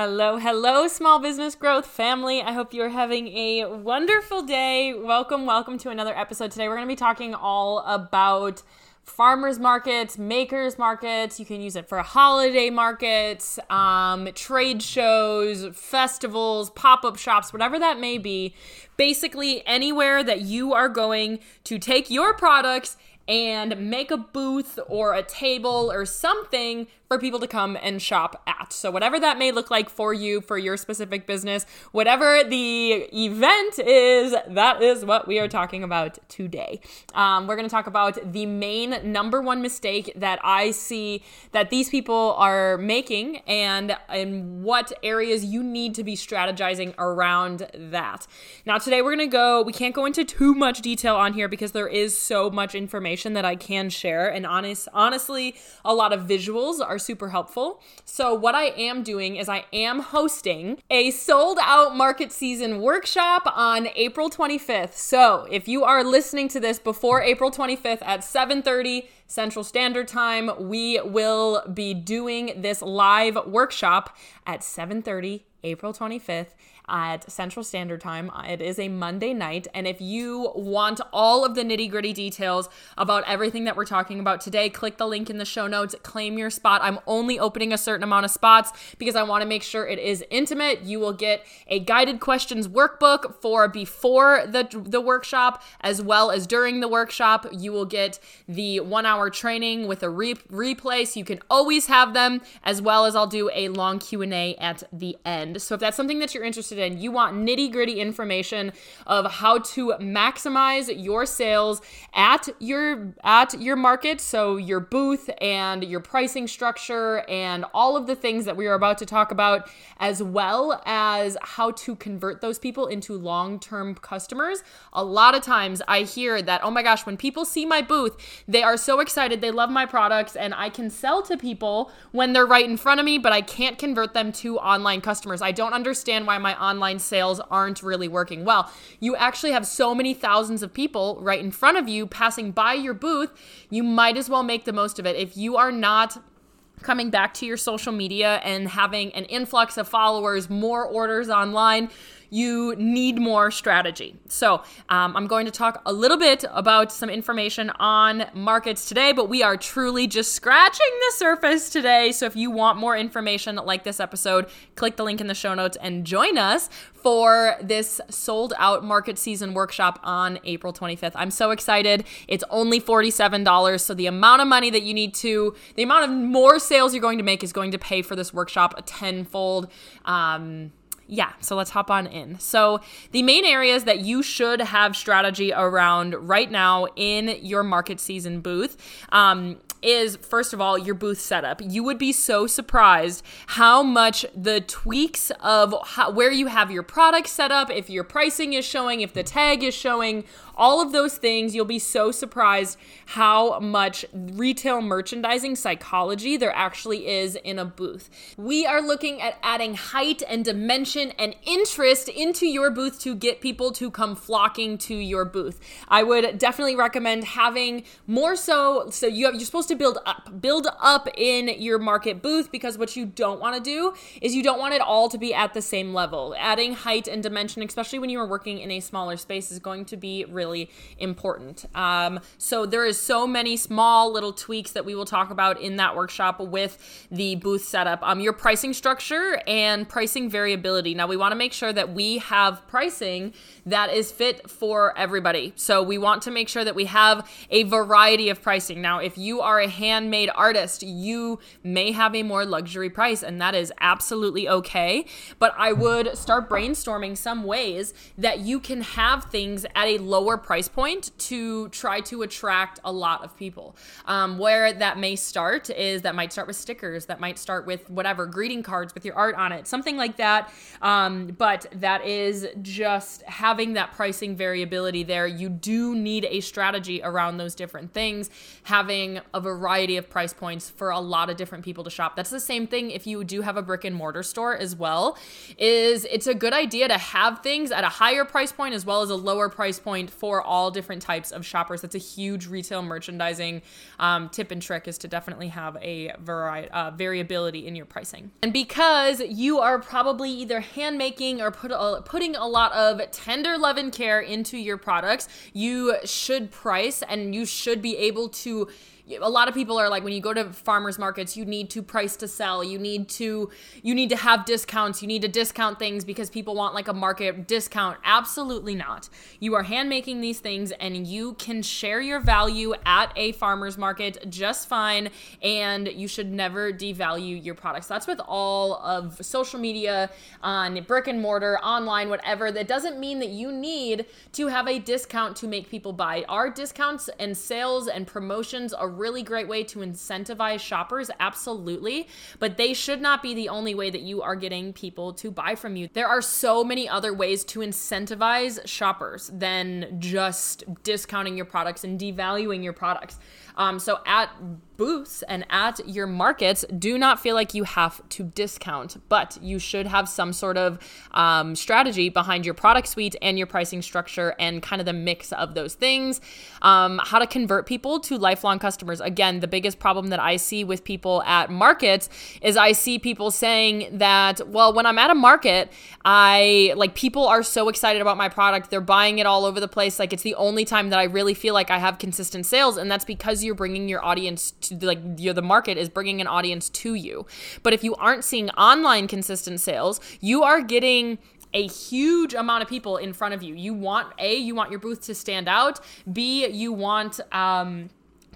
Hello, small business growth family. I hope you're having a wonderful day. Welcome to another episode. Today we're going to be talking all about farmers markets, makers markets. You can use it for holiday markets, trade shows, festivals, pop-up shops, whatever that may be. Basically anywhere that you are going to take your products and make a booth or a table or something for people to come and shop at. So whatever that may look like for you, for your specific business, whatever the event is, that is what we are talking about today. We're going to talk about the main number one mistake that I see that these people are making and in what areas you need to be strategizing around that. Now today we're going to we can't go into too much detail on here because there is so much information that I can share, and honestly, a lot of visuals are super helpful. So what I am doing is I am hosting a Sold Out Market Season workshop on April 25th. So if you are listening to this before April 25th at 7:30 Central Standard Time, we will be doing this live workshop at 7:30 April 25th at Central Standard Time. It is a Monday night. And if you want all of the nitty-gritty details about everything that we're talking about today, click the link in the show notes, claim your spot. I'm only opening a certain amount of spots because I want to make sure it is intimate. You will get a guided questions workbook for before the workshop, as well as during the workshop. You will get the 1-hour training with a replay, so you can always have them, as well as I'll do a long Q&A at the end. So if that's something that you're interested in, you want nitty-gritty information of how to maximize your sales at your market, so your booth and your pricing structure and all of the things that we are about to talk about, as well as how to convert those people into long-term customers. A lot of times I hear that, oh my gosh, when people see my booth, they are so excited, they love my products, and I can sell to people when they're right in front of me, but I can't convert them to online customers. I don't understand why my online sales aren't really working well. You actually have so many thousands of people right in front of you passing by your booth. You might as well make the most of it. If you are not coming back to your social media and having an influx of followers, more orders online, you need more strategy. So I'm going to talk a little bit about some information on markets today, but we are truly just scratching the surface today. So if you want more information like this episode, click the link in the show notes and join us for this Sold Out Market Season workshop on April 25th. I'm so excited. It's only $47. So the amount of money that you need the amount of more sales you're going to make is going to pay for this workshop a tenfold. So let's hop on in. So the main areas that you should have strategy around right now in your market season booth is, first of all, your booth setup. You would be so surprised how much the tweaks of where you have your product set up, if your pricing is showing, if the tag is showing, all of those things. You'll be so surprised how much retail merchandising psychology there actually is in a booth. We are looking at adding height and dimension and interest into your booth to get people to come flocking to your booth. I would definitely recommend having more so you're supposed to build up in your market booth, because what you don't want to do is you don't want it all to be at the same level. Adding height and dimension, especially when you are working in a smaller space, is going to be really important. So there is so many small little tweaks that we will talk about in that workshop with the booth setup. Your pricing structure and pricing variability. Now we want to make sure that we have pricing that is fit for everybody. So we want to make sure that we have a variety of pricing. Now, if you are a handmade artist, you may have a more luxury price, and that is absolutely okay. But I would start brainstorming some ways that you can have things at a lower price point to try to attract a lot of people. Where that may start is, that might start with stickers, that might start with whatever, greeting cards with your art on it, something like that. But that is just having that pricing variability there. You do need a strategy around those different things. Having a variety of price points for a lot of different people to shop. That's the same thing if you do have a brick and mortar store as well, is it's a good idea to have things at a higher price point as well as a lower price point for all different types of shoppers. That's a huge retail merchandising tip and trick, is to definitely have a variability in your pricing. And because you are probably either hand making or putting a lot of tender love and care into your products, you should price, and you should be able to. A lot of people are like, when you go to farmers markets, you need to price to sell. You need to have discounts. You need to discount things because people want like a market discount. Absolutely not. You are hand making these things, and you can share your value at a farmers market just fine. And you should never devalue your products. That's with all of social media, on brick and mortar, online, whatever. That doesn't mean that you need to have a discount to make people buy. Our discounts and sales and promotions are really great way to incentivize shoppers, absolutely, but they should not be the only way that you are getting people to buy from you. There are so many other ways to incentivize shoppers than just discounting your products and devaluing your products. So at booths and at your markets, do not feel like you have to discount, but you should have some sort of strategy behind your product suite and your pricing structure and kind of the mix of those things. How to convert people to lifelong customers. Again, the biggest problem that I see with people at markets is I see people saying that, well, when I'm at a market, people are so excited about my product. They're buying it all over the place. Like, it's the only time that I really feel like I have consistent sales. And that's because you're bringing your audience to, the market is bringing an audience to you. But if you aren't seeing online consistent sales, you are getting a huge amount of people in front of you. You want your booth to stand out. B, you want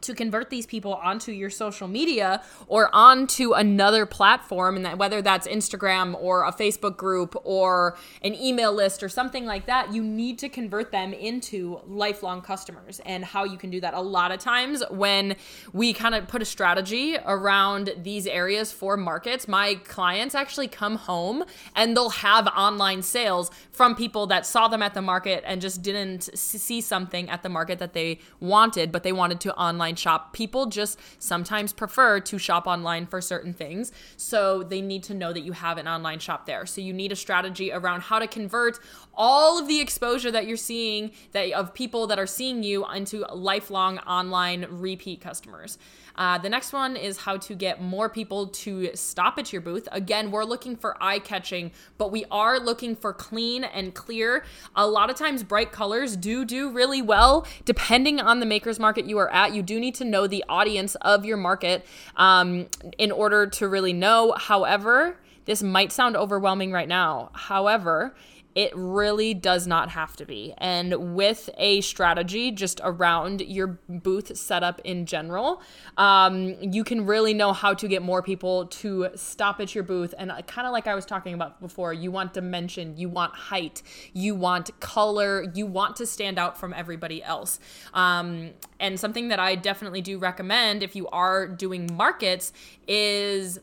to convert these people onto your social media or onto another platform, and that whether that's Instagram or a Facebook group or an email list or something like that, you need to convert them into lifelong customers. And how you can do that, a lot of times when we kind of put a strategy around these areas for markets, my clients actually come home and they'll have online sales from people that saw them at the market and just didn't see something at the market that they wanted, but they wanted to online shop. People just sometimes prefer to shop online for certain things, so they need to know that you have an online shop there. So you need a strategy around how to convert all of the exposure that you're seeing, that of people that are seeing you, into lifelong online repeat customers. The next one is how to get more people to stop at your booth. Again, we're looking for eye-catching, but we are looking for clean and clear. A lot of times bright colors do really well depending on the maker's market you are at. You do need to know the audience of your market in order to really know. However, this might sound overwhelming right now. However, it really does not have to be. And with a strategy just around your booth setup in general, you can really know how to get more people to stop at your booth. And kind of like I was talking about before, you want dimension, you want height, you want color, you want to stand out from everybody else. And something that I definitely do recommend if you are doing markets is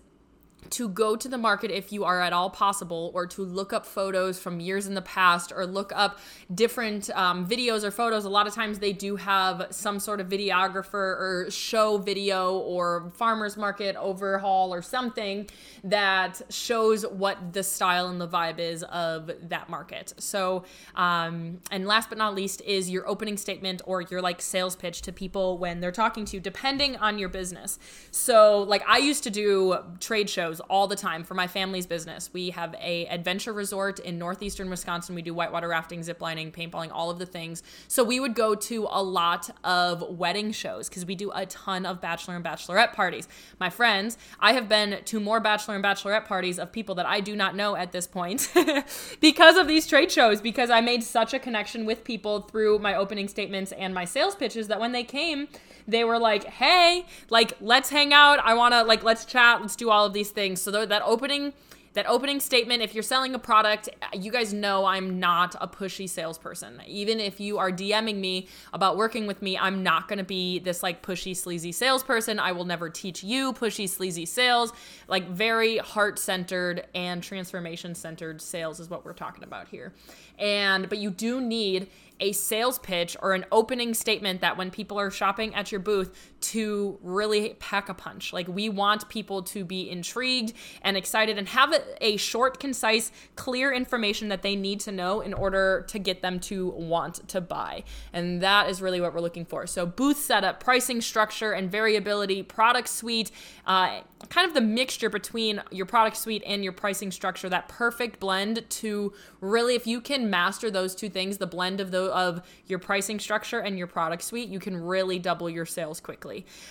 to go to the market if you are at all possible, or to look up photos from years in the past, or look up different videos or photos. A lot of times they do have some sort of videographer or show video or farmers market overhaul or something that shows what the style and the vibe is of that market. So, and last but not least is your opening statement or your like sales pitch to people when they're talking to you, depending on your business. So like I used to do trade shows all the time for my family's business. We have a adventure resort in northeastern Wisconsin. We do whitewater rafting, ziplining, paintballing, all of the things. So we would go to a lot of wedding shows because we do a ton of bachelor and bachelorette parties. My friends, I have been to more bachelor and bachelorette parties of people that I do not know at this point because of these trade shows, because I made such a connection with people through my opening statements and my sales pitches that when they came, they were like, hey, like, let's hang out. I want to, like, let's chat. Let's do all of these things. So that opening That opening statement, if you're selling a product, you guys know I'm not a pushy salesperson. Even if you are DMing me about working with me, I'm not going to be this like pushy, sleazy salesperson. I will never teach you pushy, sleazy sales. Like very heart-centered and transformation-centered sales is what we're talking about here. But you do need a sales pitch or an opening statement that when people are shopping at your booth to really pack a punch. Like we want people to be intrigued and excited and have a short, concise, clear information that they need to know in order to get them to want to buy. And that is really what we're looking for. So booth setup, pricing structure and variability, product suite, kind of the mixture between your product suite and your pricing structure, that perfect blend to really, if you can master those two things, the blend of your pricing structure and your product suite, you can really double your sales quickly.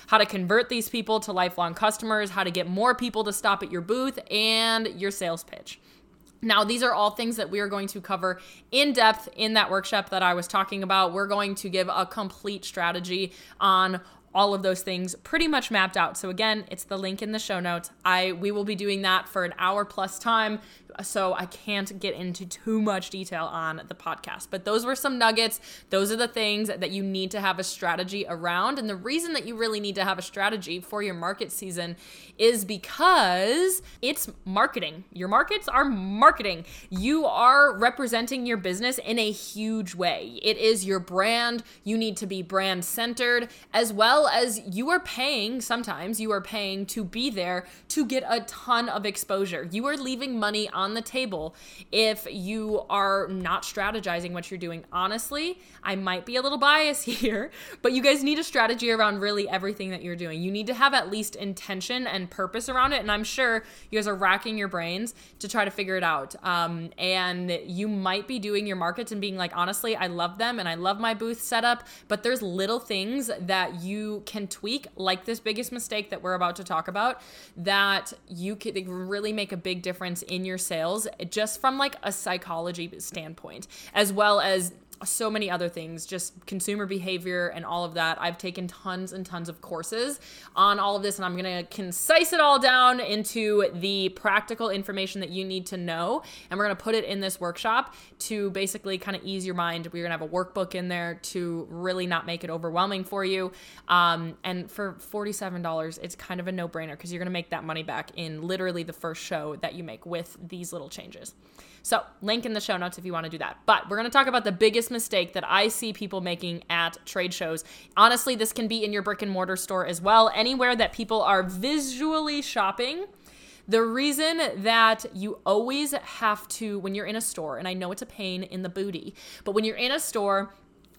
How to convert these people to lifelong customers, how to get more people to stop at your booth, and your sales pitch. Now, these are all things that we are going to cover in depth in that workshop that I was talking about. We're going to give a complete strategy on all of those things pretty much mapped out. So again, it's the link in the show notes. We will be doing that for an hour plus time, so I can't get into too much detail on the podcast. But those were some nuggets. Those are the things that you need to have a strategy around. And the reason that you really need to have a strategy for your market season is because it's marketing. Your markets are marketing. You are representing your business in a huge way. It is your brand. You need to be brand centered, as well as you are paying to be there to get a ton of exposure. You are leaving money on the table if you are not strategizing what you're doing. Honestly, I might be a little biased here, but you guys need a strategy around really everything that you're doing. You need to have at least intention and purpose around it, and I'm sure you guys are racking your brains to try to figure it out. And you might be doing your markets and being like, honestly, I love them and I love my booth setup, but there's little things that you can tweak, like this biggest mistake that we're about to talk about, that you could really make a big difference in your sales just from like a psychology standpoint, as well as so many other things, just consumer behavior and all of that. I've taken tons and tons of courses on all of this, and I'm going to concise it all down into the practical information that you need to know. And we're going to put it in this workshop to basically kind of ease your mind. We're going to have a workbook in there to really not make it overwhelming for you. And for $47, it's kind of a no-brainer because you're going to make that money back in literally the first show that you make with these little changes. So link in the show notes if you want to do that. But we're going to talk about the biggest mistake that I see people making at trade shows. Honestly, this can be in your brick and mortar store as well, anywhere that people are visually shopping. The reason that you always have to, when you're in a store, and I know it's a pain in the booty, but when you're in a store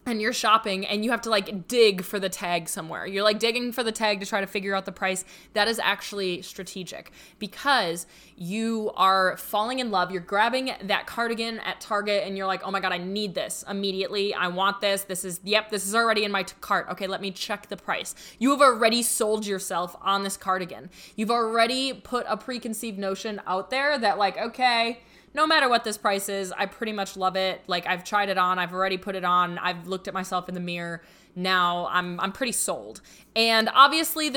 and you're shopping and you have to like dig for the tag somewhere. You're like digging for the tag to try to figure out the price. That is actually strategic because you are falling in love. You're grabbing that cardigan at Target and you're like, oh my God, I need this immediately. I want this. This is already in my cart. Okay, let me check the price. You have already sold yourself on this cardigan. You've already put a preconceived notion out there that like, okay, no matter what this price is, I pretty much love it. Like I've tried it on, I've already put it on, I've looked at myself in the mirror. Now I'm pretty sold. And obviously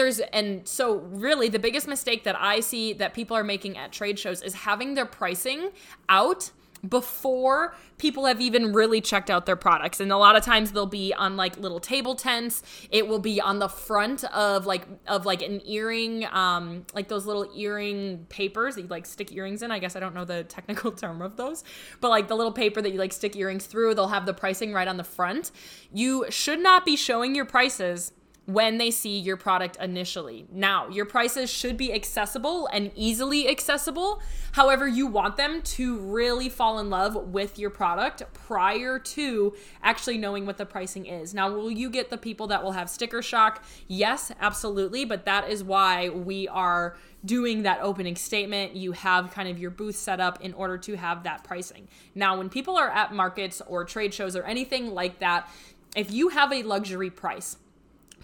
so really the biggest mistake that I see that people are making at trade shows is having their pricing out before people have even really checked out their products. And a lot of times they'll be on like little table tents. It will be on the front of like an earring, like those little earring papers that you like stick earrings in. I guess I don't know the technical term of those, but like the little paper that you like stick earrings through, they'll have the pricing right on the front. You should not be showing your prices when they see your product initially. Now, your prices should be accessible and easily accessible. However, you want them to really fall in love with your product prior to actually knowing what the pricing is. Now, will you get the people that will have sticker shock? Yes, absolutely. But that is why we are doing that opening statement. You have kind of your booth set up in order to have that pricing. Now, when people are at markets or trade shows or anything like that, if you have a luxury price,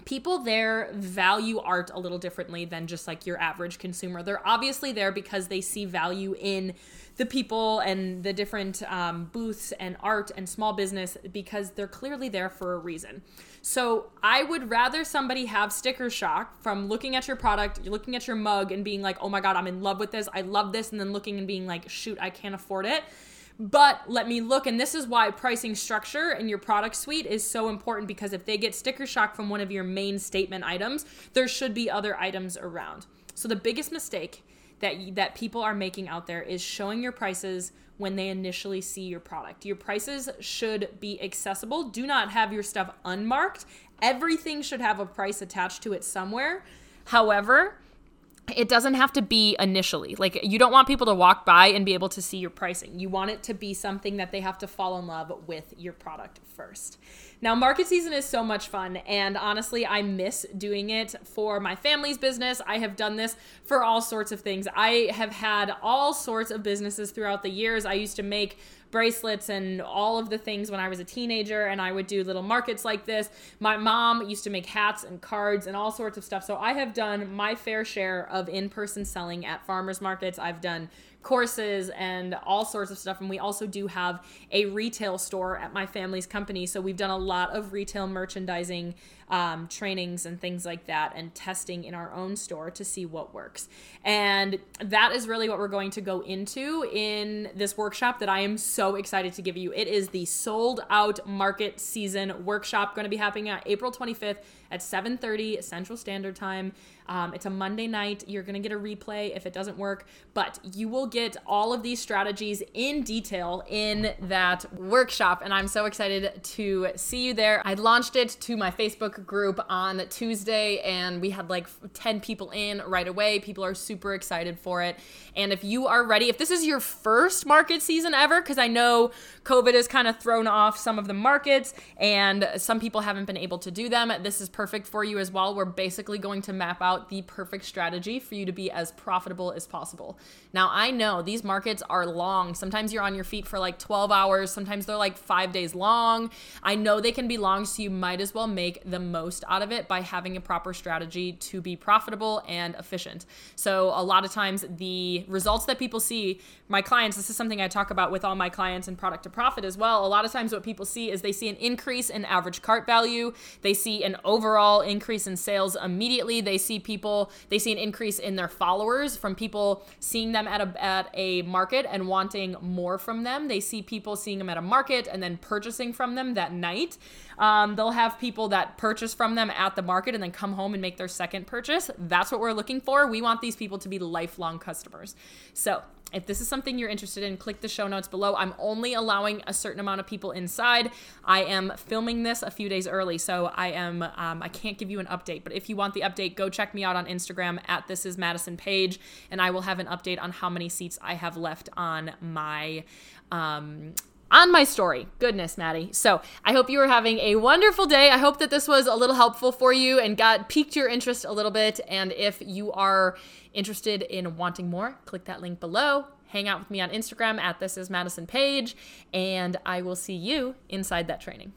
people there value art a little differently than just like your average consumer. They're obviously there because they see value in the people and the different booths and art and small business, because they're clearly there for a reason. So I would rather somebody have sticker shock from looking at your product, looking at your mug and being like, oh my God, I'm in love with this. I love this. And then looking and being like, shoot, I can't afford it. But let me look. And this is why pricing structure in your product suite is so important, because if they get sticker shock from one of your main statement items, there should be other items around. So the biggest mistake that people are making out there is showing your prices when they initially see your product. Your prices should be accessible. Do not have your stuff unmarked. Everything should have a price attached to it somewhere. However, it doesn't have to be initially. Like, you don't want people to walk by and be able to see your pricing. You want it to be something that they have to fall in love with your product first. Now, market season is so much fun, and honestly, I miss doing it for my family's business. I have done this for all sorts of things. I have had all sorts of businesses throughout the years. I used to make bracelets and all of the things when I was a teenager, and I would do little markets like this. My mom used to make hats and cards and all sorts of stuff. So I have done my fair share of in-person selling at farmers markets. I've done courses and all sorts of stuff. And we also do have a retail store at my family's company. So we've done a lot of retail merchandising trainings and things like that, and testing in our own store to see what works. And that is really what we're going to go into in this workshop that I am so excited to give you. It is the Sold Out Market Season workshop, going to be happening on April 25th at 7:30 Central Standard Time. It's a Monday night. You're going to get a replay if it doesn't work, but you will get all of these strategies in detail in that workshop. And I'm so excited to see you there. I launched it to my Facebook group on Tuesday, and we had like 10 people in right away. People are super excited for it. And if you are ready, if this is your first market season ever, because I know COVID has kind of thrown off some of the markets and some people haven't been able to do them, this is perfect for you as well. We're basically going to map out the perfect strategy for you to be as profitable as possible. Now, I know these markets are long. Sometimes you're on your feet for like 12 hours. Sometimes they're like 5 days long. I know they can be long, so you might as well make the most out of it by having a proper strategy to be profitable and efficient. So a lot of times the results that people see, my clients, this is something I talk about with all my clients in Product to Profit as well. A lot of times what people see is they see an increase in average cart value. They see an overall increase in sales immediately. They see an increase in their followers from people seeing them at a market and wanting more from them. They see people seeing them at a market and then purchasing from them that night. They'll have people that purchase from them at the market and then come home and make their second purchase. That's what we're looking for. We want these people to be lifelong customers. So if this is something you're interested in, click the show notes below. I'm only allowing a certain amount of people inside. I am filming this a few days early, so I can't give you an update. But if you want the update, go check me out on Instagram at This Is Madison Page, and I will have an update on how many seats I have left on my story. Goodness, Maddie. So I hope you are having a wonderful day. I hope that this was a little helpful for you and piqued your interest a little bit. And if you are interested in wanting more, click that link below. Hang out with me on Instagram at This Is Madison Page, and I will see you inside that training.